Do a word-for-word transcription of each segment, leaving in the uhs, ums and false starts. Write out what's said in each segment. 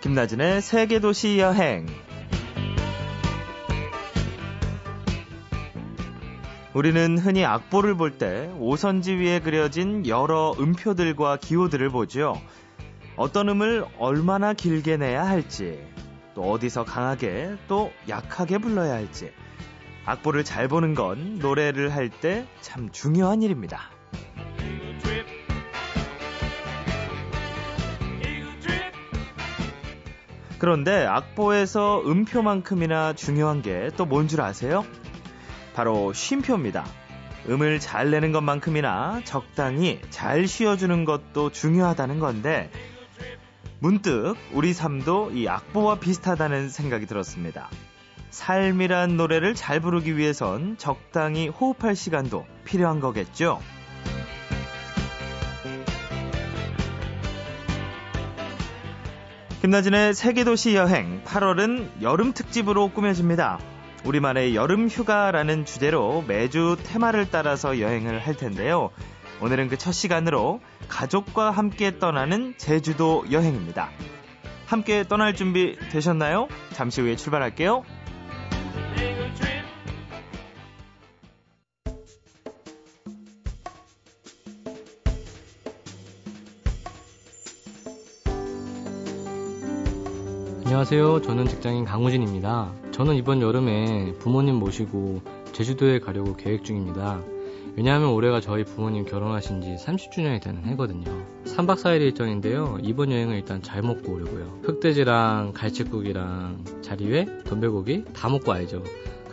김나진의 세계도시 여행. 우리는 흔히 악보를 볼 때 오선지 위에 그려진 여러 음표들과 기호들을 보죠. 어떤 음을 얼마나 길게 내야 할지, 또 어디서 강하게 또 약하게 불러야 할지, 악보를 잘 보는 건 노래를 할 때 참 중요한 일입니다. 그런데 악보에서 음표만큼이나 중요한 게 또 뭔 줄 아세요? 바로 쉼표입니다. 음을 잘 내는 것만큼이나 적당히 잘 쉬어주는 것도 중요하다는 건데, 문득 우리 삶도 이 악보와 비슷하다는 생각이 들었습니다. 삶이란 노래를 잘 부르기 위해선 적당히 호흡할 시간도 필요한 거겠죠. 김나진의 세계도시 여행, 팔월은 여름 특집으로 꾸며집니다. 우리만의 여름 휴가라는 주제로 매주 테마를 따라서 여행을 할 텐데요. 오늘은 그 첫 시간으로 가족과 함께 떠나는 제주도 여행입니다. 함께 떠날 준비 되셨나요? 잠시 후에 출발할게요. 안녕하세요. 저는 직장인 강우진입니다. 저는 이번 여름에 부모님 모시고 제주도에 가려고 계획 중입니다. 왜냐하면 올해가 저희 부모님 결혼하신 지 삼십 주년이 되는 해거든요. 삼박 사일 일정인데요. 이번 여행은 일단 잘 먹고 오려고요. 흑돼지랑 갈치국이랑 자리회, 덤벼고기 다 먹고 와야죠.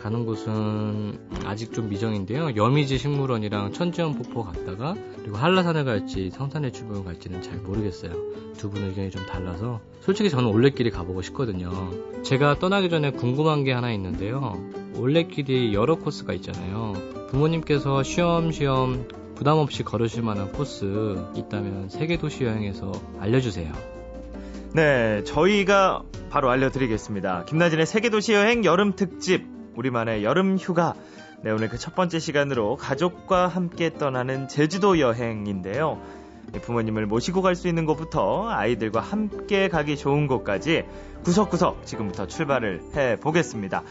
가는 곳은 아직 좀 미정인데요. 여미지 식물원이랑 천지연 폭포 갔다가, 그리고 한라산을 갈지 성산일출봉을 갈지는 잘 모르겠어요. 두 분 의견이 좀 달라서. 솔직히 저는 올레길이 가보고 싶거든요. 제가 떠나기 전에 궁금한 게 하나 있는데요. 올레길이 여러 코스가 있잖아요. 부모님께서 쉬엄쉬엄 부담 없이 걸으실 만한 코스 있다면 세계도시 여행에서 알려주세요. 네, 저희가 바로 알려드리겠습니다. 김나진의 세계도시 여행 여름 특집, 우리만의 여름 휴가. 네, 오늘 그 첫 번째 시간으로 가족과 함께 떠나는 제주도 여행인데요. 부모님을 모시고 갈 수 있는 곳부터 아이들과 함께 가기 좋은 곳까지 구석구석 지금부터 출발을 해보겠습니다.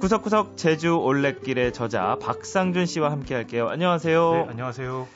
구석구석 제주 올레길의 저자 박상준 씨와 함께 할게요. 안녕하세요. 네, 안녕하세요.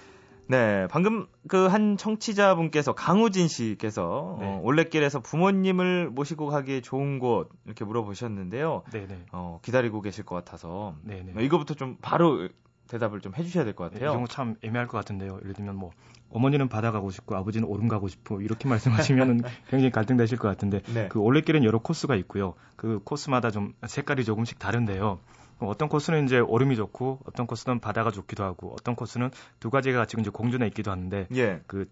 네, 방금 그 한 청취자분께서, 강우진 씨께서 네. 어, 올레길에서 부모님을 모시고 가기 좋은 곳 이렇게 물어보셨는데요. 네네. 어, 기다리고 계실 것 같아서 네네. 이거부터 좀 바로 대답을 좀 해주셔야 될 것 같아요. 네, 이런 거 참 애매할 것 같은데요. 예를 들면 뭐 어머니는 바다 가고 싶고 아버지는 오름 가고 싶고 이렇게 말씀하시면 굉장히 갈등되실 것 같은데 네. 그 올레길은 여러 코스가 있고요. 그 코스마다 좀 색깔이 조금씩 다른데요. 어떤 코스는 이제 오름이 좋고, 어떤 코스는 바다가 좋기도 하고, 어떤 코스는 두 가지가 같이 이제 공존해 있기도 하는데, 예. 그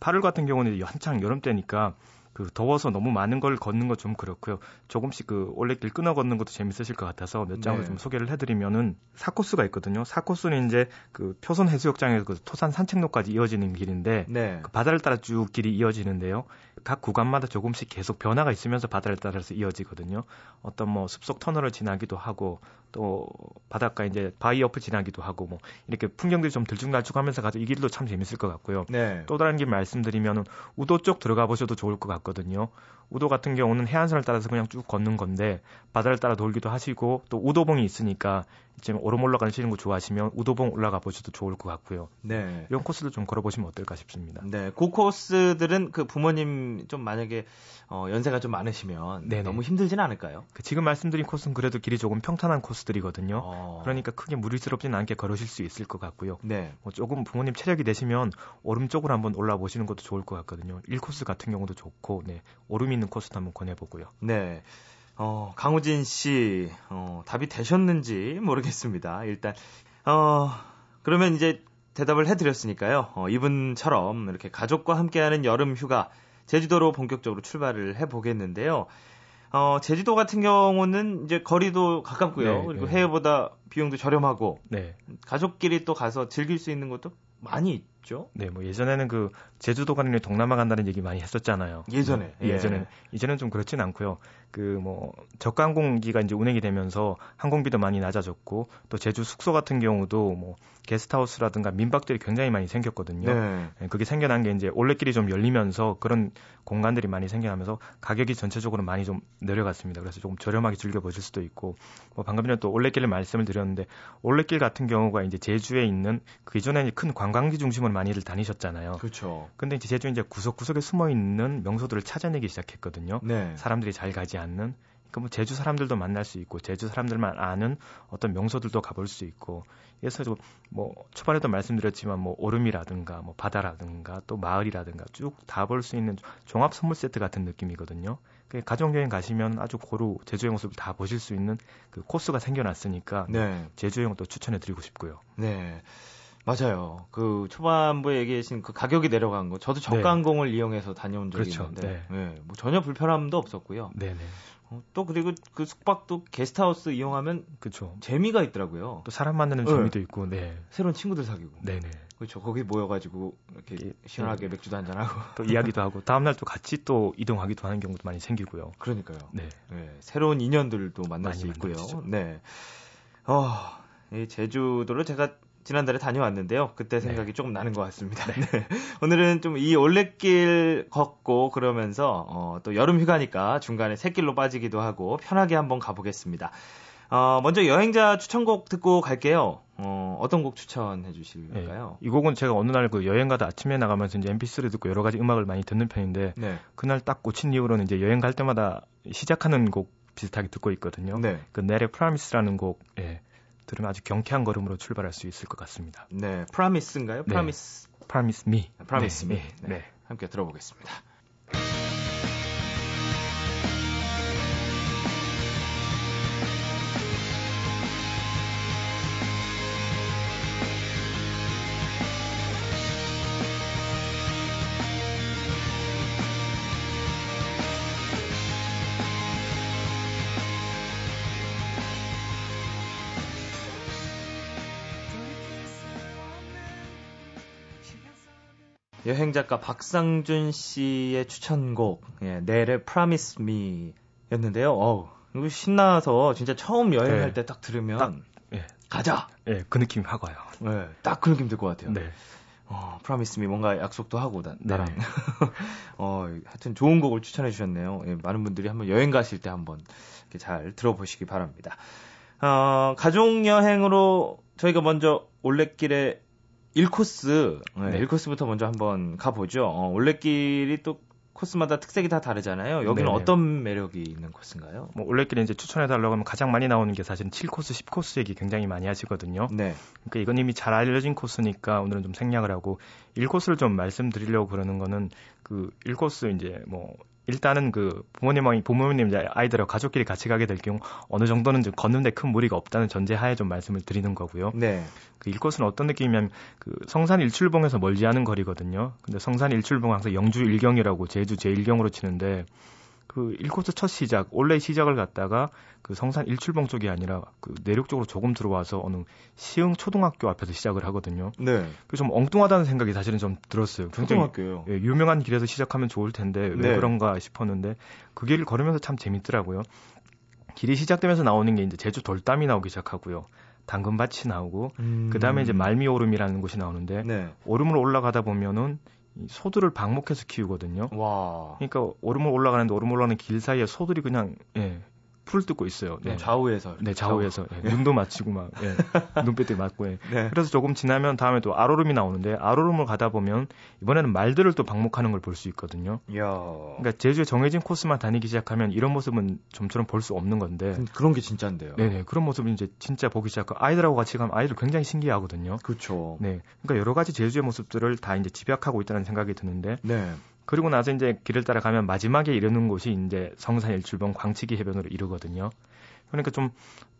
팔월 같은 경우는 한창 여름 때니까 그 더워서 너무 많은 걸 걷는 거 좀 그렇고요. 조금씩 그 올레길 끊어 걷는 것도 재밌으실 것 같아서 몇 장을 네. 좀 소개를 해드리면은 사 코스가 있거든요. 사 코스는 이제 그 표선 해수욕장에서 그 토산 산책로까지 이어지는 길인데 네. 그 바다를 따라 쭉 길이 이어지는데요. 각 구간마다 조금씩 계속 변화가 있으면서 바다를 따라서 이어지거든요. 어떤 뭐 숲속 터널을 지나기도 하고, 또 바닷가 이제 바위 옆을 지나기도 하고, 뭐 이렇게 풍경들이 좀 들쭉날쭉하면서 가도 이 길도 참 재밌을 것 같고요. 네. 또 다른 길 말씀드리면은 우도 쪽 들어가 보셔도 좋을 것 같고. 거든요. 우도 같은 경우는 해안선을 따라서 그냥 쭉 걷는 건데 바다를 따라 돌기도 하시고, 또 우도봉이 있으니까 지금 오름 올라가시는 거 좋아하시면 우도봉 올라가 보셔도 좋을 것 같고요. 네. 이런 코스도 좀 걸어보시면 어떨까 싶습니다. 네, 그 코스들은 그 부모님 좀 만약에 어, 연세가 좀 많으시면 네네. 너무 힘들진 않을까요? 그 지금 말씀드린 코스는 그래도 길이 조금 평탄한 코스들이거든요. 어... 그러니까 크게 무리스럽진 않게 걸으실 수 있을 것 같고요. 네. 뭐 조금 부모님 체력이 되시면 오름 쪽으로 한번 올라 보시는 것도 좋을 것 같거든요. 일 코스 같은 경우도 좋고, 네, 오름이 있는 코스도 한번 권해보고요. 네. 어, 강우진 씨, 어, 답이 되셨는지 모르겠습니다. 일단, 어, 그러면 이제 대답을 해드렸으니까요. 어, 이분처럼 이렇게 가족과 함께하는 여름 휴가, 제주도로 본격적으로 출발을 해보겠는데요. 어, 제주도 같은 경우는 이제 거리도 가깝고요. 네, 그리고 네. 해외보다 비용도 저렴하고, 네. 가족끼리 또 가서 즐길 수 있는 것도 많이 있죠? 네, 뭐 예전에는 그 제주도 가는 일 동남아 간다는 얘기 많이 했었잖아요. 예전에. 예. 예전에. 이제는 좀 그렇진 않고요. 그 뭐 저가 항공기가 이제 운행이 되면서 항공비도 많이 낮아졌고 또 제주 숙소 같은 경우도 뭐 게스트하우스라든가 민박들이 굉장히 많이 생겼거든요. 네. 예, 그게 생겨난 게 이제 올레길이 좀 열리면서 그런 공간들이 많이 생겨나면서 가격이 전체적으로 많이 좀 내려갔습니다. 그래서 조금 저렴하게 즐겨 보실 수도 있고 뭐 방금 전에 또 올레길을 말씀을 드렸는데 올레길 같은 경우가 이제 제주에 있는 그 이전에 큰 관광지 중심으로 많이들 다니셨잖아요. 그렇죠. 근데 이제 제주 이제 구석구석에 숨어 있는 명소들을 찾아내기 시작했거든요. 네. 사람들이 잘 가지 않는. 그러니까 뭐 제주 사람들도 만날 수 있고 제주 사람들만 아는 어떤 명소들도 가볼 수 있고. 그래서 뭐 초반에도 말씀드렸지만 뭐 오름이라든가 뭐 바다라든가 또 마을이라든가 쭉 다 볼 수 있는 종합 선물 세트 같은 느낌이거든요. 가족여행 가시면 아주 고루 제주의 모습을 다 보실 수 있는 그 코스가 생겨났으니까 네. 제주여행을 또 추천해드리고 싶고요. 네. 맞아요. 그 초반부에 얘기하신 그 가격이 내려간 거. 저도 저가항공을 네. 이용해서 다녀온 적이 그렇죠. 있는데 네. 네. 뭐 전혀 불편함도 없었고요. 네네. 어, 또 그리고 그 숙박도 게스트하우스 이용하면 그렇죠. 재미가 있더라고요. 또 사람 만나는 재미도 네. 있고, 네. 새로운 친구들 사귀고. 네네. 그렇죠. 거기 모여가지고 이렇게 예, 시원하게 예. 맥주도 한잔 하고 또 이야기도 하고 다음 날 또 같이 또 이동하기도 하는 경우도 많이 생기고요. 그러니까요. 네. 네. 새로운 인연들도 만날 수 있고요. 만나시죠. 네. 어, 이 제주도를 제가 지난달에 다녀왔는데요. 그때 생각이 네. 조금 나는 것 같습니다. 네. 네. 오늘은 좀 이 올레길 걷고 그러면서 어, 또 여름 휴가니까 중간에 샛길로 빠지기도 하고 편하게 한번 가보겠습니다. 어, 먼저 여행자 추천곡 듣고 갈게요. 어, 어떤 곡 추천해 주실까요? 네. 이 곡은 제가 어느 날 그 여행 가다 아침에 나가면서 이제 엠피쓰리 듣고 여러 가지 음악을 많이 듣는 편인데 네. 그날 딱 꽂힌 이후로는 이제 여행 갈 때마다 시작하는 곡 비슷하게 듣고 있거든요. 네. 그 넬의 프라미스라는 곡. 예. 들으면 아주 경쾌한 걸음으로 출발할 수 있을 것 같습니다. 네, 프라미스인가요? 프라미스, 네. 프라미스 미, 프라미스 미. 네, 네. 네. 함께 들어보겠습니다. 여행작가 박상준 씨의 추천곡 예, 넬의 Promise Me 였는데요. 어우, 이거 신나서 진짜 처음 여행할 네. 때 딱 들으면 딱, 예. 가자! 예, 그 느낌이 확 와요. 예, 딱 그 느낌 들 것 같아요. 네. 어, Promise Me 뭔가 약속도 하고 나, 나랑 네. 어, 하여튼 좋은 곡을 추천해 주셨네요. 예, 많은 분들이 한번 여행 가실 때 한번 이렇게 잘 들어보시기 바랍니다. 어, 가족여행으로 저희가 먼저 올레길에 일 코스, 네. 일 코스부터 먼저 한번 가보죠. 어, 올레길이 또 코스마다 특색이 다 다르잖아요. 여기는 네네. 어떤 매력이 있는 코스인가요? 뭐 올레길에 이제 추천해달라고 하면 가장 많이 나오는 게 사실은 칠 코스, 십 코스 얘기 굉장히 많이 하시거든요. 네. 그러니까 이건 이미 잘 알려진 코스니까 오늘은 좀 생략을 하고 일 코스를 좀 말씀드리려고 그러는 거는 그 일 코스 이제 뭐 일단은 그 부모님이 부모님 아이들하고 가족끼리 같이 가게 될 경우 어느 정도는 좀 걷는데 큰 무리가 없다는 전제하에 좀 말씀을 드리는 거고요. 네. 그 일코스는 어떤 느낌이냐면 그 성산일출봉에서 멀지 않은 거리거든요. 근데 성산일출봉 항상 영주 일경이라고 제주 제일경으로 치는데 그 일 코스 첫 시작, 올레 시작을 갔다가 그 성산 일출봉 쪽이 아니라 그 내륙 쪽으로 조금 들어와서 어느 시흥 초등학교 앞에서 시작을 하거든요. 네. 그래서 좀 엉뚱하다는 생각이 사실은 좀 들었어요. 초등학교요. 예, 유명한 길에서 시작하면 좋을 텐데 왜 네. 그런가 싶었는데 그 길을 걸으면서 참 재밌더라고요. 길이 시작되면서 나오는 게 이제 제주 돌담이 나오기 시작하고요. 당근밭이 나오고 음... 그다음에 이제 말미오름이라는 곳이 나오는데 네. 오름으로 올라가다 보면은 소들을 방목해서 키우거든요. 와. 그러니까 오름을 올라가는데 오름 올라가는 길 사이에 소들이 그냥 예, 풀을 뜯고 있어요. 네. 좌우에서. 네, 좌우에서. 좌우. 예, 눈도 맞추고 막 예, 눈빛도 맞고. 예. 네. 그래서 조금 지나면 다음에 또 아로름이 나오는데 아로름을 가다 보면 이번에는 말들을 또 방목하는 걸 볼 수 있거든요. 이야. 그러니까 제주의 정해진 코스만 다니기 시작하면 이런 모습은 좀처럼 볼 수 없는 건데. 그런 게 진짜인데요. 네네. 그런 모습은 이제 진짜 보기 시작하고 아이들하고 같이 가면 아이들 굉장히 신기해하거든요. 그렇죠. 네. 그러니까 여러 가지 제주의 모습들을 다 이제 집약하고 있다는 생각이 드는데. 네. 그리고 나서 이제 길을 따라가면 마지막에 이르는 곳이 이제 성산일출봉 광치기 해변으로 이르거든요. 그러니까 좀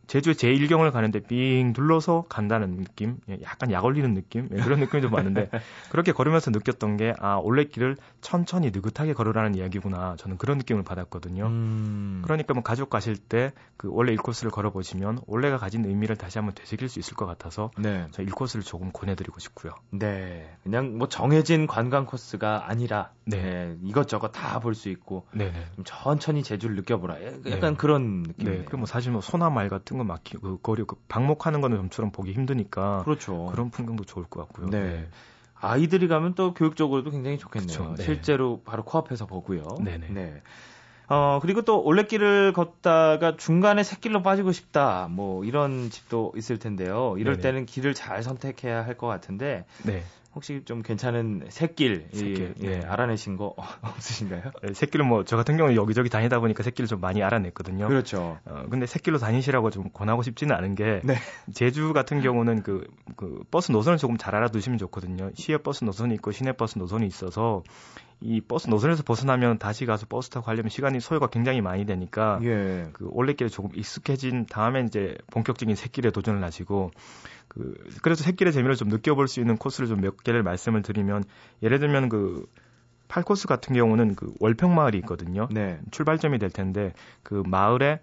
제주의 제일경을 가는데 빙 둘러서 간다는 느낌, 약간 약 올리는 느낌, 그런 느낌이 좀 왔는데 그렇게 걸으면서 느꼈던 게 아, 올레길을 천천히 느긋하게 걸으라는 이야기구나. 저는 그런 느낌을 받았거든요. 음... 그러니까 뭐 가족 가실 때 그 올레 일 코스를 걸어보시면 올레가 가진 의미를 다시 한번 되새길 수 있을 것 같아서 네. 저 일 코스를 조금 권해드리고 싶고요. 네, 그냥 뭐 정해진 관광 코스가 아니라 네. 네, 이것저것 다 볼 수 있고 좀 천천히 제주를 느껴보라. 약간 네. 그런 느낌이에요. 네, 그럼 뭐 사실 뭐 소나 말 같은 거 막 그 거리 그 방목하는 거는 좀처럼 보기 힘드니까 그렇죠. 그런 풍경도 좋을 것 같고요. 네. 네. 아이들이 가면 또 교육적으로도 굉장히 좋겠네요. 네. 실제로 바로 코앞에서 보고요. 네네. 네. 어 그리고 또 올레길을 걷다가 중간에 샛길로 빠지고 싶다. 뭐 이런 집도 있을 텐데요. 이럴 네네. 때는 길을 잘 선택해야 할 것 같은데. 네. 혹시 좀 괜찮은 샛길, 샛길 예, 예. 예, 알아내신 거 없으신가요? 예, 샛길은 뭐 저 같은 경우는 여기저기 다니다 보니까 샛길을 좀 많이 알아냈거든요. 그렇죠. 어, 근데 샛길로 다니시라고 좀 권하고 싶지는 않은 게 네. 제주 같은 경우는 그, 그 버스 노선을 조금 잘 알아두시면 좋거든요. 시외 버스 노선이 있고 시내 버스 노선이 있어서 이 버스 노선에서 벗어나면 다시 가서 버스 타고 가려면 시간이 소요가 굉장히 많이 되니까 예. 그 올레길에 조금 익숙해진 다음에 이제 본격적인 샛길에 도전을 하시고 그 그래서 샛길의 재미를 좀 느껴볼 수 있는 코스를 좀 몇 개를 말씀을 드리면 예를 들면 그 팔 코스 같은 경우는 그 월평마을이 있거든요. 네. 출발점이 될 텐데 그 마을에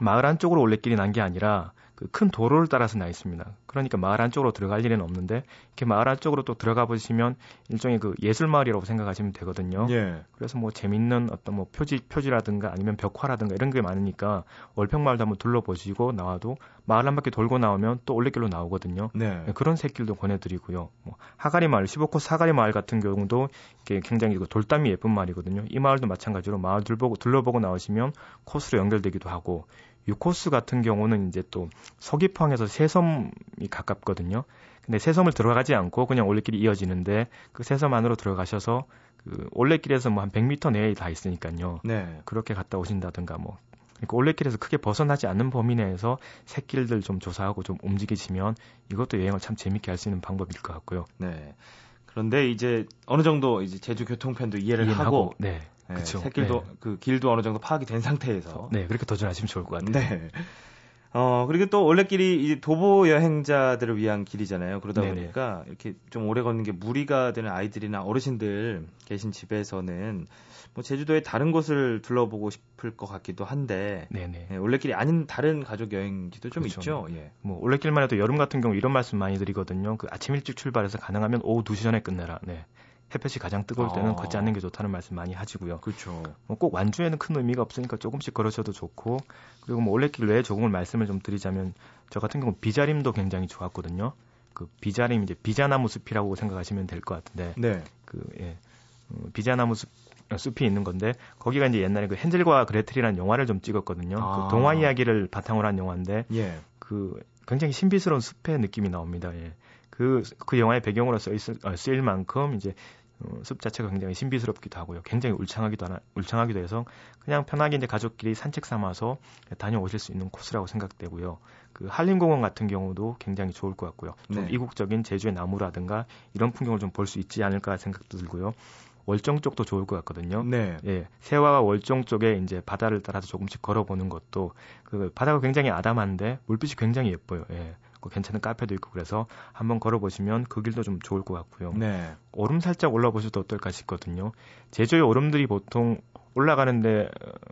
마을 안쪽으로 올레길이 난 게 아니라 그 큰 도로를 따라서 나 있습니다. 그러니까 마을 안쪽으로 들어갈 일은 없는데 이렇게 마을 안쪽으로 또 들어가 보시면 일종의 그 예술 마을이라고 생각하시면 되거든요. 예. 그래서 뭐 재밌는 어떤 뭐 표지 표지라든가 아니면 벽화라든가 이런 게 많으니까 월평 마을도 한번 둘러보시고 나와도 마을 한 바퀴 돌고 나오면 또 올레길로 나오거든요. 네. 그런 샛길도 권해드리고요. 뭐 하가리 마을 십오 코스 하가리 마을 같은 경우도 이게 굉장히 그 돌담이 예쁜 마을이거든요. 이 마을도 마찬가지로 마을 둘보고 둘러보고 나오시면 코스로 연결되기도 하고. 육 코스 같은 경우는 이제 또 서귀포항에서 새섬이 가깝거든요. 근데 새섬을 들어가지 않고 그냥 올레길이 이어지는데 그 새섬 안으로 들어가셔서 그 올레길에서 뭐 한 백 미터 내에 다 있으니까요. 네. 그렇게 갔다 오신다든가 뭐. 그러니까 올레길에서 크게 벗어나지 않는 범위 내에서 샛길들 좀 조사하고 좀 움직이시면 이것도 여행을 참 재밌게 할 수 있는 방법일 것 같고요. 네. 그런데 이제 어느 정도 이제 제주 교통편도 이해를 하고, 하고 네. 네, 그렇죠. 샛길도 네. 그 길도 어느 정도 파악이 된 상태에서 네 그렇게 도전하시면 좋을 것 같아요. 네. 어 그리고 또 올레길이 이제 도보 여행자들을 위한 길이잖아요. 그러다 네네. 보니까 이렇게 좀 오래 걷는 게 무리가 되는 아이들이나 어르신들 계신 집에서는 뭐 제주도의 다른 곳을 둘러보고 싶을 것 같기도 한데 네, 올레길이 아닌 다른 가족 여행지도 좀 그렇죠. 있죠. 예. 뭐 올레길만 해도 여름 같은 경우 이런 말씀 많이 드리거든요. 그 아침 일찍 출발해서 가능하면 오후 두 시 전에 끝내라. 네. 햇볕이 가장 뜨거울 때는 아. 걷지 않는 게 좋다는 말씀 많이 하시고요. 그렇죠. 뭐 꼭 완주에는 큰 의미가 없으니까 조금씩 걸으셔도 좋고 그리고 뭐 올레길 외에 조금을 말씀을 좀 드리자면 저 같은 경우 비자림도 굉장히 좋았거든요. 그 비자림 이제 비자나무 숲이라고 생각하시면 될 것 같은데 네. 그 예. 비자나무 숲 숲이 있는 건데 거기가 이제 옛날에 그 헨젤과 그레텔이라는 영화를 좀 찍었거든요. 아. 그 동화 이야기를 바탕으로 한 영화인데 예. 그 굉장히 신비스러운 숲의 느낌이 나옵니다. 예. 그, 그 영화의 배경으로 쓰일, 쓰일 만큼 이제 숲 자체가 굉장히 신비스럽기도 하고요. 굉장히 울창하기도, 하나, 울창하기도 해서 그냥 편하게 이제 가족끼리 산책 삼아서 다녀오실 수 있는 코스라고 생각되고요. 그 한림공원 같은 경우도 굉장히 좋을 것 같고요. 좀 네. 이국적인 제주의 나무라든가 이런 풍경을 좀 볼 수 있지 않을까 생각도 들고요. 월정 쪽도 좋을 것 같거든요. 네. 예. 세화와 월정 쪽에 이제 바다를 따라서 조금씩 걸어보는 것도 그 바다가 굉장히 아담한데 물빛이 굉장히 예뻐요. 예. 괜찮은 카페도 있고 그래서 한번 걸어보시면 그 길도 좀 좋을 것 같고요. 네. 오름 살짝 올라보셔도 어떨까 싶거든요. 제주의 오름들이 보통 올라가는데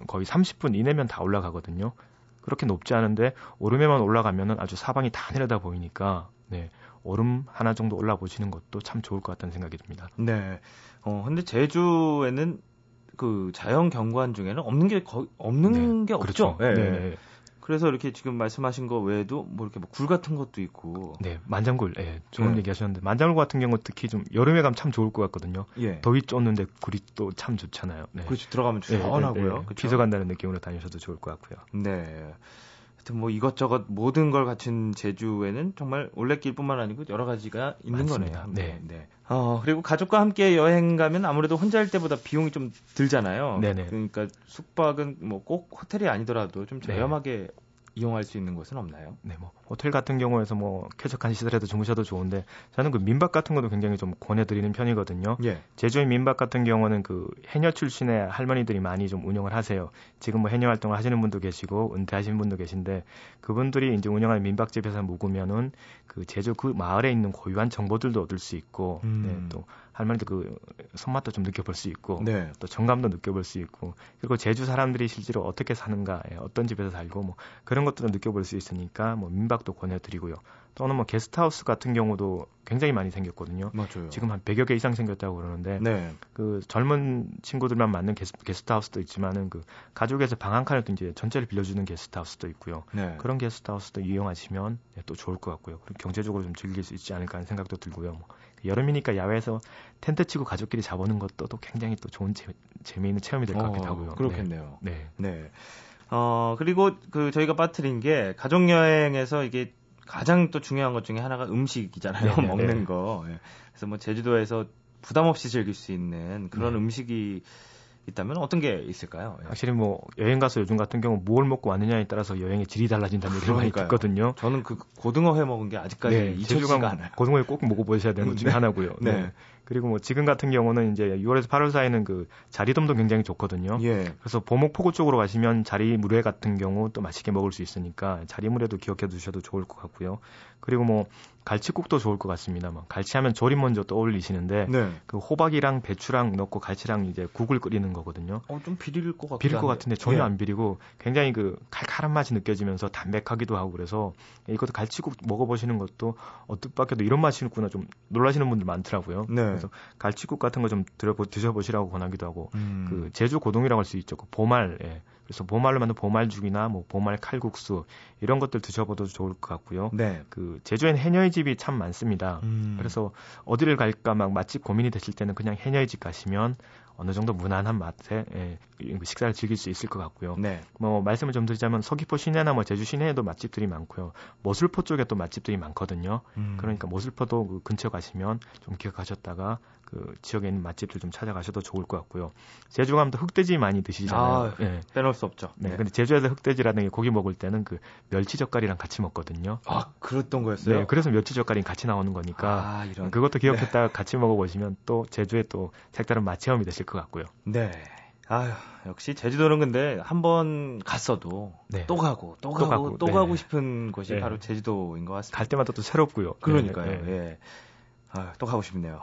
거의 삼십 분 이내면 다 올라가거든요. 그렇게 높지 않은데 오름에만 올라가면은 아주 사방이 다 내려다 보이니까 네. 오름 하나 정도 올라보시는 것도 참 좋을 것 같다는 생각이 듭니다. 네. 어 근데 제주에는 그 자연 경관 중에는 없는 게 거의 없는 네. 게 없죠. 그렇죠. 네. 네. 네. 그래서 이렇게 지금 말씀하신 거 외에도 뭐 이렇게 뭐 굴 같은 것도 있고. 네, 만장굴. 예, 좋은 네. 얘기 하셨는데 만장굴 같은 경우 특히 좀 여름에 가면 참 좋을 것 같거든요. 예. 더위 쫓는데 굴이 또 참 좋잖아요. 네. 그렇죠. 들어가면 시원하고요. 네, 네, 네. 비서간다는 느낌으로 다니셔도 좋을 것 같고요. 네. 하여튼 뭐 이것저것 모든 걸 갖춘 제주에는 정말 올레길뿐만 아니고 여러 가지가 있는 맞습니다. 거네요. 네. 네. 어, 그리고 가족과 함께 여행 가면 아무래도 혼자일 때보다 비용이 좀 들잖아요. 네네. 그러니까 숙박은 뭐 꼭 호텔이 아니더라도 좀 저렴하게 네. 이용할 수 있는 곳은 없나요? 네, 뭐 호텔 같은 경우에서 뭐 쾌적한 시설에도 주무셔도 좋은데 저는 그 민박 같은 것도 굉장히 좀 권해드리는 편이거든요. 예. 제주의 민박 같은 경우는 그 해녀 출신의 할머니들이 많이 좀 운영을 하세요. 지금 뭐 해녀 활동을 하시는 분도 계시고 은퇴하신 분도 계신데 그분들이 이제 운영하는 민박집에서 묵으면은 그 제주 그 마을에 있는 고유한 정보들도 얻을 수 있고 음. 네, 또 할머니도 그 손맛도 좀 느껴볼 수 있고 네. 또 정감도 느껴볼 수 있고 그리고 제주 사람들이 실제로 어떻게 사는가 어떤 집에서 살고 뭐 그런 것도 느껴볼 수 있으니까 뭐 민박도 권해드리고요. 또는 뭐 게스트하우스 같은 경우도 굉장히 많이 생겼거든요. 맞아요. 지금 한 백여 개 이상 생겼다고 그러는데 네. 그 젊은 친구들만 맞는 게스, 게스트하우스도 있지만은 그 가족에서 방 한 칸을 또 이제 전체를 빌려주는 게스트하우스도 있고요. 네. 그런 게스트하우스도 이용하시면 또 좋을 것 같고요. 그리고 경제적으로 좀 즐길 수 있지 않을까 하는 생각도 들고요. 뭐 여름이니까 야외에서 텐트 치고 가족끼리 자보는 것도 또 굉장히 또 좋은 재, 재미있는 체험이 될 것 같기도 하고요. 그렇겠네요. 네. 네. 네. 어 그리고 그 저희가 빠뜨린 게 가족 여행에서 이게 가장 또 중요한 것 중에 하나가 음식이잖아요. 네네, 먹는 네네. 거. 그래서 뭐 제주도에서 부담 없이 즐길 수 있는 그런 네. 음식이 있다면 어떤 게 있을까요? 확실히 뭐 여행 가서 요즘 같은 경우 뭘 먹고 왔느냐에 따라서 여행의 질이 달라진다는 얘기를 많이 듣거든요. 저는 그 고등어 회 먹은 게 아직까지 네, 잊혀지지가 않아요. 고등어회 꼭 먹어보셔야 되는 것 중에 네. 하나고요. 네. 네. 그리고 뭐 지금 같은 경우는 이제 유월에서 팔월 사이는 그 자리돔도 굉장히 좋거든요. 예. 그래서 보목포구 쪽으로 가시면 자리물회 같은 경우 또 맛있게 먹을 수 있으니까 자리물회도 기억해 두셔도 좋을 것 같고요. 그리고 뭐 갈치국도 좋을 것 같습니다. 막 갈치하면 조림 먼저 떠올리시는데 네. 그 호박이랑 배추랑 넣고 갈치랑 이제 국을 끓이는 거거든요. 어, 좀 비릴 것 같아요. 비릴 것 같은데 전혀 네. 안 비리고 굉장히 그 칼칼한 맛이 느껴지면서 담백하기도 하고 그래서 이것도 갈치국 먹어보시는 것도 어 뜻밖에도 이런 맛이 있구나 좀 놀라시는 분들 많더라고요. 네. 그래서 갈치국 같은 거 좀 드셔보시라고 권하기도 하고 음. 그 제주 고동이라고 할 수 있죠. 그 보말. 예. 그래서 보말로 만든 보말죽이나 뭐 보말 칼국수 이런 것들 드셔봐도 좋을 것 같고요. 네. 그 제주엔 해녀의 집이 참 많습니다. 음. 그래서 어디를 갈까 막 맛집 고민이 되실 때는 그냥 해녀의 집 가시면 어느 정도 무난한 맛에 예, 식사를 즐길 수 있을 것 같고요. 네. 뭐 말씀을 좀 드리자면 서귀포 시내나 뭐 제주 시내에도 맛집들이 많고요. 모슬포 쪽에 또 맛집들이 많거든요. 음. 그러니까 모슬포도 그 근처 가시면 좀 기억하셨다가 그 지역에 있는 맛집들 좀 찾아가셔도 좋을 것 같고요. 제주 가면 또 흑돼지 많이 드시잖아요. 아, 예. 빼놓을 수 없죠. 네. 네. 근데 제주에서 흑돼지라든가 고기 먹을 때는 그 멸치 젓갈이랑 같이 먹거든요. 아, 그랬던 거였어요? 네. 그래서 멸치 젓갈이 같이 나오는 거니까. 아, 이런. 그것도 기억했다가 네. 같이 먹어보시면 또 제주에 또 색다른 맛 체험이 되실 것 같고요. 네. 아유, 역시 제주도는 근데 한번 갔어도 네. 또 가고 또, 또 가고, 가고 또 네. 가고 싶은 곳이 네. 바로 제주도인 것 같습니다. 갈 때마다 또 새롭고요. 그러니까요. 예. 네. 네. 네. 아, 또 가고 싶네요.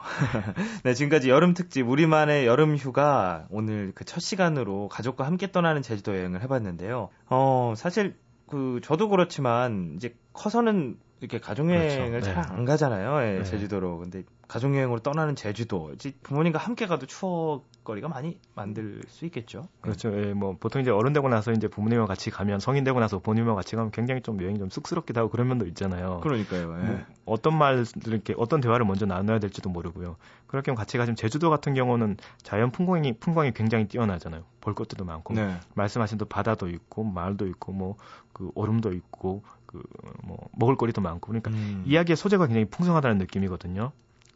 네, 지금까지 여름 특집 우리만의 여름 휴가 오늘 그 첫 시간으로 가족과 함께 떠나는 제주도 여행을 해봤는데요. 어, 사실 그 저도 그렇지만 이제 커서는 이렇게 가족 여행을 그렇죠. 잘 안 네. 가잖아요. 예, 네. 제주도로. 근데 가족 여행으로 떠나는 제주도. 이제 부모님과 함께 가도 추억거리가 많이 만들 수 있겠죠. 그렇죠. 예, 뭐 보통 이제 어른 되고 나서 이제 부모님과 같이 가면 성인 되고 나서 부모님과 같이 가면 굉장히 좀 여행이 좀 쑥스럽기도 하고 그런 면도 있잖아요. 그러니까요. 예. 뭐 어떤 말 이렇게 어떤 대화를 먼저 나눠야 될지도 모르고요. 그럴 경우 같이 가시면 제주도 같은 경우는 자연 풍광이 풍광이 굉장히 뛰어나잖아요. 볼 것들도 많고 네. 말씀하신 또 바다도 있고 마을도 있고 뭐 그 얼음도 있고. 그 뭐 먹을 거리도 많고 그러니까 음. 이야기의 소재가 굉장히 풍성하다는 느낌이거든요.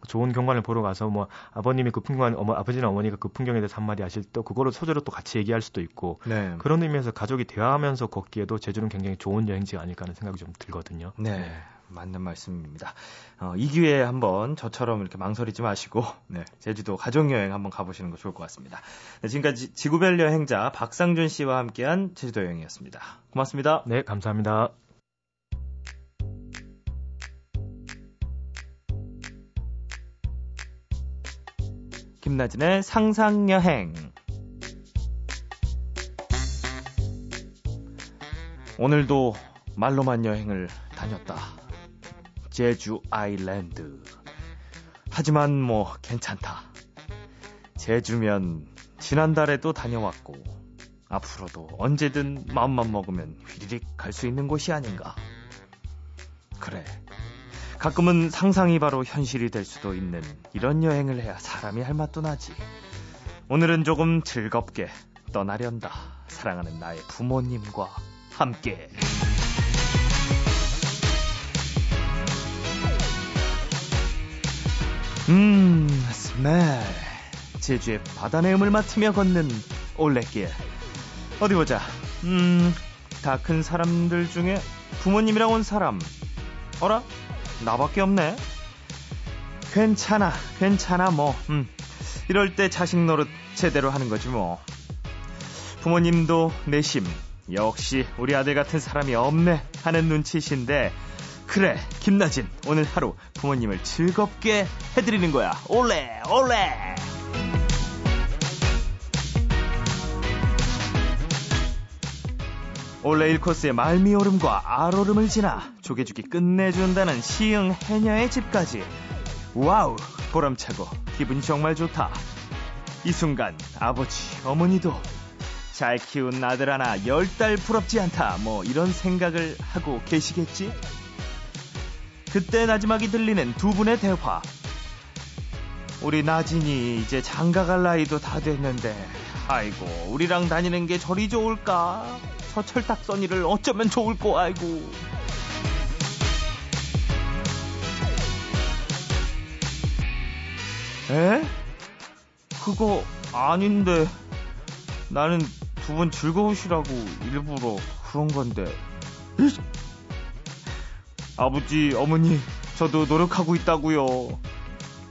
좋은 경관을 보러 가서 뭐 아버님이 그 풍경, 어머, 아버지나 어머니가 그 풍경에 대해서 한마디 하실 때 그거를 소재로 또 같이 얘기할 수도 있고 네. 그런 의미에서 가족이 대화하면서 걷기에도 제주는 굉장히 좋은 여행지가 아닐까 하는 생각이 좀 들거든요. 네, 네. 맞는 말씀입니다. 어, 이 기회에 한번 저처럼 이렇게 망설이지 마시고 네. 제주도 가족여행 한번 가보시는 거 좋을 것 같습니다. 네, 지금까지 지구별 여행자 박상준 씨와 함께한 제주도 여행이었습니다. 고맙습니다. 네, 감사합니다. 김나진의 상상여행. 오늘도 말로만 여행을 다녔다. 제주 아일랜드. 하지만 뭐 괜찮다. 제주면 지난달에도 다녀왔고 앞으로도 언제든 마음만 먹으면 휘리릭 갈 수 있는 곳이 아닌가. 그래. 가끔은 상상이 바로 현실이 될 수도 있는 이런 여행을 해야 사람이 할 맛도 나지. 오늘은 조금 즐겁게 떠나련다. 사랑하는 나의 부모님과 함께. 음, 스멜. 제주의 바다 내음을 맡으며 걷는 올레길. 어디 보자. 음, 다 큰 사람들 중에 부모님이랑 온 사람. 어라? 나밖에 없네. 괜찮아, 괜찮아 뭐. 음, 이럴 때 자식 노릇 제대로 하는 거지 뭐. 부모님도 내심 역시 우리 아들 같은 사람이 없네 하는 눈치신데, 그래 김나진 오늘 하루 부모님을 즐겁게 해드리는 거야. 올레 올레. 올레 일 코스의 말미오름과 알오름을 지나 조개죽이 끝내준다는 시흥 해녀의 집까지, 와우 보람차고 기분이 정말 좋다. 이 순간 아버지 어머니도 잘 키운 아들 하나 열 달 부럽지 않다 뭐 이런 생각을 하고 계시겠지? 그때 마지막이 들리는 두 분의 대화. 우리 나진이 이제 장가갈 나이도 다 됐는데 아이고 우리랑 다니는 게 저리 좋을까? 저 철딱서니를 어쩌면 좋을꼬 아이고. 에? 그거 아닌데. 나는 두 분 즐거우시라고 일부러 그런 건데. 이씨. 아버지 어머니 저도 노력하고 있다고요.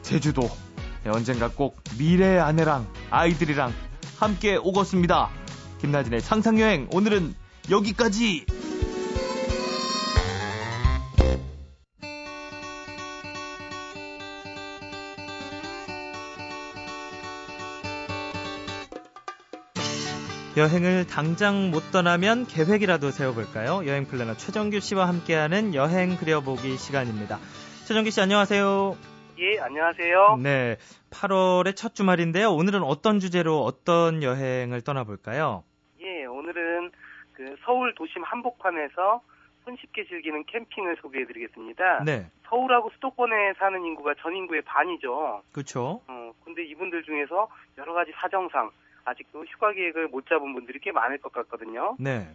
제주도 언젠가 꼭 미래의 아내랑 아이들이랑 함께 오겠습니다. 김나진의 상상여행, 오늘은 여기까지. 여행을 당장 못 떠나면 계획이라도 세워볼까요? 여행 플래너 최정규 씨와 함께하는 여행 그려보기 시간입니다. 최정규 씨 안녕하세요. 예, 안녕하세요. 네, 팔월의 첫 주말인데요. 오늘은 어떤 주제로 어떤 여행을 떠나볼까요? 예, 오늘은 그 서울 도심 한복판에서 손쉽게 즐기는 캠핑을 소개해드리겠습니다. 네. 서울하고 수도권에 사는 인구가 전 인구의 반이죠. 그렇죠. 어, 근데 이분들 중에서 여러 가지 사정상 아직도 휴가 계획을 못 잡은 분들이 꽤 많을 것 같거든요. 네.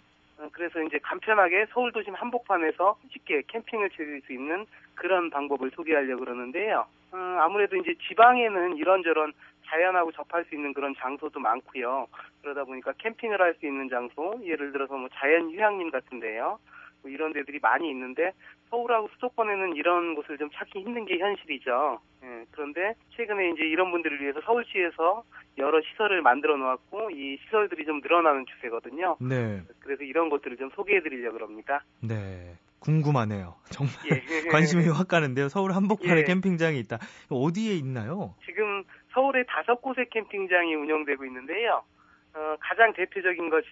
그래서 이제 간편하게 서울 도심 한복판에서 쉽게 캠핑을 즐길 수 있는 그런 방법을 소개하려고 그러는데요. 음, 아무래도 이제 지방에는 이런저런 자연하고 접할 수 있는 그런 장소도 많고요. 그러다 보니까 캠핑을 할 수 있는 장소, 예를 들어서 뭐 자연 휴양림 같은데요. 뭐 이런 데들이 많이 있는데 서울하고 수도권에는 이런 곳을 좀 찾기 힘든 게 현실이죠. 예, 그런데 최근에 이제 이런 분들을 위해서 서울시에서 여러 시설을 만들어 놓았고 이 시설들이 좀 늘어나는 추세거든요. 네. 그래서 이런 것들을 좀 소개해드리려고 합니다. 네. 궁금하네요. 정말 예. 관심이 확 가는데요. 서울 한복판에 예. 캠핑장이 있다. 어디에 있나요? 지금 서울에 다섯 곳의 캠핑장이 운영되고 있는데요. 어, 가장 대표적인 것이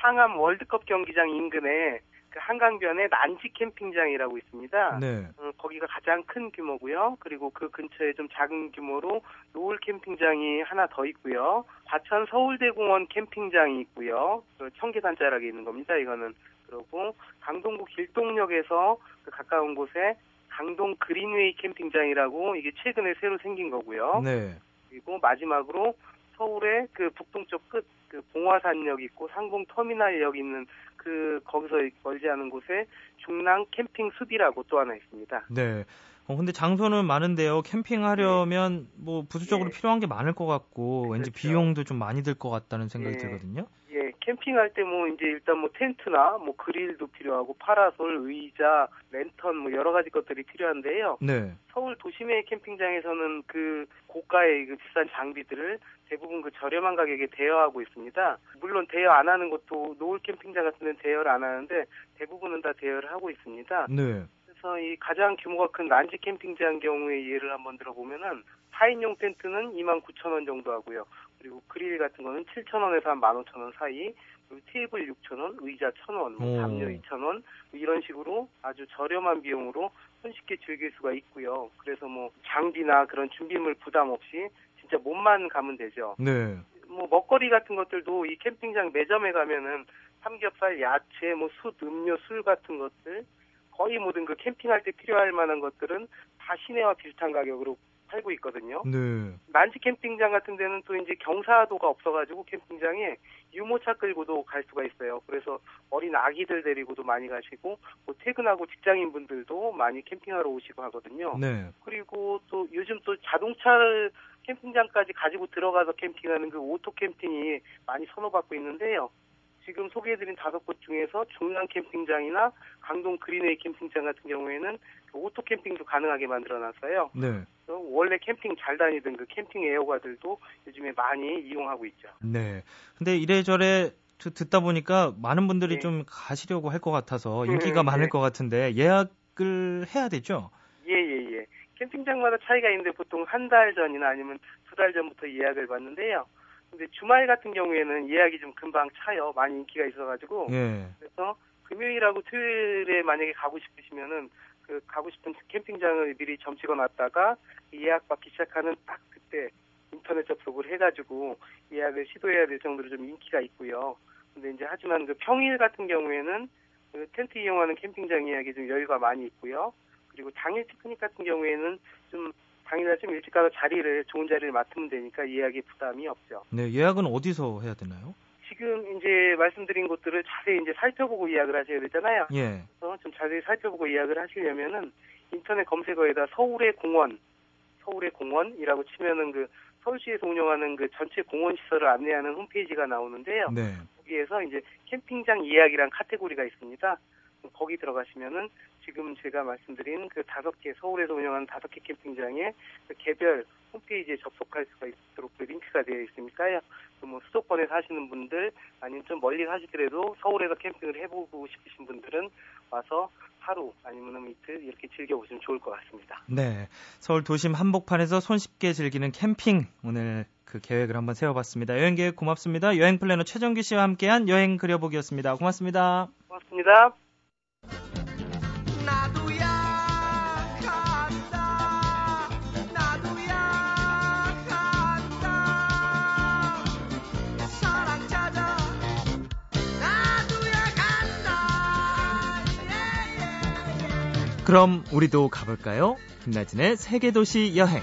상암 월드컵 경기장 인근에 그 한강변에 난지 캠핑장이라고 있습니다. 네. 음, 거기가 가장 큰 규모고요. 그리고 그 근처에 좀 작은 규모로 노을 캠핑장이 하나 더 있고요. 과천 서울대공원 캠핑장이 있고요. 그 청계산 자락에 있는 겁니다. 이거는. 그러고 강동구 길동역에서 그 가까운 곳에 강동 그린웨이 캠핑장이라고 이게 최근에 새로 생긴 거고요. 네. 그리고 마지막으로 서울의 그 북동쪽 끝 그 봉화산역 있고 상봉터미널역 있는 그 거기서 멀지 않은 곳에 중랑 캠핑 숲이라고 또 하나 있습니다. 네. 어 근데 장소는 많은데요. 캠핑하려면 네. 뭐 부수적으로 네. 필요한 게 많을 것 같고 그렇죠. 왠지 비용도 좀 많이 들 것 같다는 생각이 네. 들거든요. 예. 캠핑할 때 뭐 이제 일단 뭐 텐트나 뭐 그릴도 필요하고 파라솔, 의자, 랜턴 뭐 여러 가지 것들이 필요한데요. 네. 서울 도심의 캠핑장에서는 그 고가의 그 비싼 장비들을 대부분 그 저렴한 가격에 대여하고 있습니다. 물론 대여 안 하는 것도 노을 캠핑장 같은 데는 대여를 안 하는데 대부분은 다 대여를 하고 있습니다. 네. 그래서 이 가장 규모가 큰 난지 캠핑장 경우의 예를 한번 들어보면은 사 인용 텐트는 이만 구천 원 정도 하고요. 그리고 그릴 같은 거는 칠천 원에서 한 만 오천 원 사이, 그리고 테이블 육천 원, 의자 천 원, 뭐 담요 이천 원 이런 식으로 아주 저렴한 비용으로 손쉽게 즐길 수가 있고요. 그래서 뭐 장비나 그런 준비물 부담 없이 진짜 몸만 가면 되죠. 네. 뭐 먹거리 같은 것들도 이 캠핑장 매점에 가면은 삼겹살, 야채, 뭐 숯, 음료, 술 같은 것들 거의 모든 그 캠핑할 때 필요할 만한 것들은 다 시내와 비슷한 가격으로 팔고 있거든요. 네. 난지 캠핑장 같은 데는 또 이제 경사도가 없어가지고 캠핑장에 유모차 끌고도 갈 수가 있어요. 그래서 어린 아기들 데리고도 많이 가시고 뭐 퇴근하고 직장인분들도 많이 캠핑하러 오시고 하거든요. 네. 그리고 또 요즘 또 자동차를 캠핑장까지 가지고 들어가서 캠핑하는 그 오토 캠핑이 많이 선호받고 있는데요. 지금 소개해드린 다섯 곳 중에서 중랑 캠핑장이나 강동 그린웨이 캠핑장 같은 경우에는 오토 캠핑도 가능하게 만들어놨어요. 네. 원래 캠핑 잘 다니던 그 캠핑 애호가들도 요즘에 많이 이용하고 있죠. 네. 근데 이래저래 듣다 보니까 많은 분들이 네. 좀 가시려고 할 것 같아서 인기가 네. 많을 것 같은데 예약을 해야 되죠? 예예예. 예, 예. 캠핑장마다 차이가 있는데 보통 한 달 전이나 아니면 두 달 전부터 예약을 받는데요. 근데 주말 같은 경우에는 예약이 좀 금방 차요. 많이 인기가 있어가지고. 예. 그래서 금요일하고 토요일에 만약에 가고 싶으시면은 그 가고 싶은 캠핑장을 미리 점찍어 놨다가 예약 받기 시작하는 딱 그때 인터넷 접속을 해가지고 예약을 시도해야 될 정도로 좀 인기가 있고요. 근데 이제 하지만 그 평일 같은 경우에는 그 텐트 이용하는 캠핑장 예약이 좀 여유가 많이 있고요. 그리고 당일 피크닉 같은 경우에는 좀 당일날 좀 일찍 가서 자리를 좋은 자리를 맡으면 되니까 예약에 부담이 없죠. 네, 예약은 어디서 해야 되나요? 지금 이제 말씀드린 곳들을 자세히 이제 살펴보고 예약을 하셔야 되잖아요. 예. 그래서 좀 자세히 살펴보고 예약을 하시려면은 인터넷 검색어에다 서울의 공원, 서울의 공원이라고 치면은 그 서울시에서 운영하는 그 전체 공원 시설을 안내하는 홈페이지가 나오는데요. 네. 거기에서 이제 캠핑장 예약이란 카테고리가 있습니다. 거기 들어가시면은 지금 제가 말씀드린 그 다섯 개 서울에서 운영하는 다섯 개 캠핑장에 그 개별 홈페이지에 접속할 수가 있도록 그 링크가 되어 있으니까요. 뭐 수도권에 사시는 분들 아니면 좀 멀리 사시더라도 서울에서 캠핑을 해보고 싶으신 분들은 와서 하루 아니면 이틀 이렇게 즐겨보시면 좋을 것 같습니다. 네, 서울 도심 한복판에서 손쉽게 즐기는 캠핑 오늘 그 계획을 한번 세워봤습니다. 여행 계획 고맙습니다. 여행 플래너 최정규 씨와 함께한 여행 그려보기였습니다. 고맙습니다. 고맙습니다. 그럼 우리도 가볼까요? 김나진의 세계도시 여행.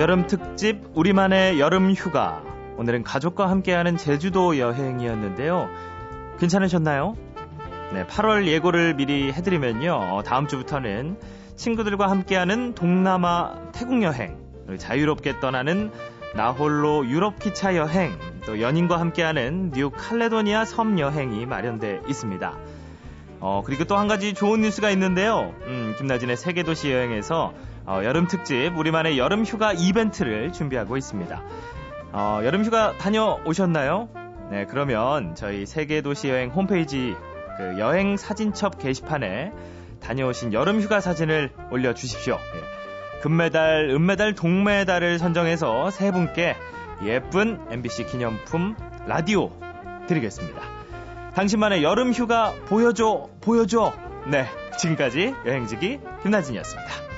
여름 특집 우리만의 여름 휴가. 오늘은 가족과 함께하는 제주도 여행이었는데요. 괜찮으셨나요? 네, 팔월 예고를 미리 해드리면요. 다음 주부터는 친구들과 함께하는 동남아 태국 여행, 자유롭게 떠나는 나홀로 유럽 기차 여행, 또 연인과 함께하는 뉴 칼레도니아 섬 여행이 마련돼 있습니다. 어, 그리고 또 한 가지 좋은 뉴스가 있는데요. 음, 김나진의 세계도시 여행에서 어, 여름 특집 우리만의 여름 휴가 이벤트를 준비하고 있습니다. 어, 여름 휴가 다녀오셨나요? 네, 그러면 저희 세계도시 여행 홈페이지 그 여행 사진첩 게시판에 다녀오신 여름 휴가 사진을 올려주십시오. 예. 금메달, 은메달, 동메달을 선정해서 세 분께 예쁜 엠비씨 기념품 라디오 드리겠습니다. 당신만의 여름 휴가 보여줘, 보여줘. 네, 지금까지 여행지기 김나진이었습니다.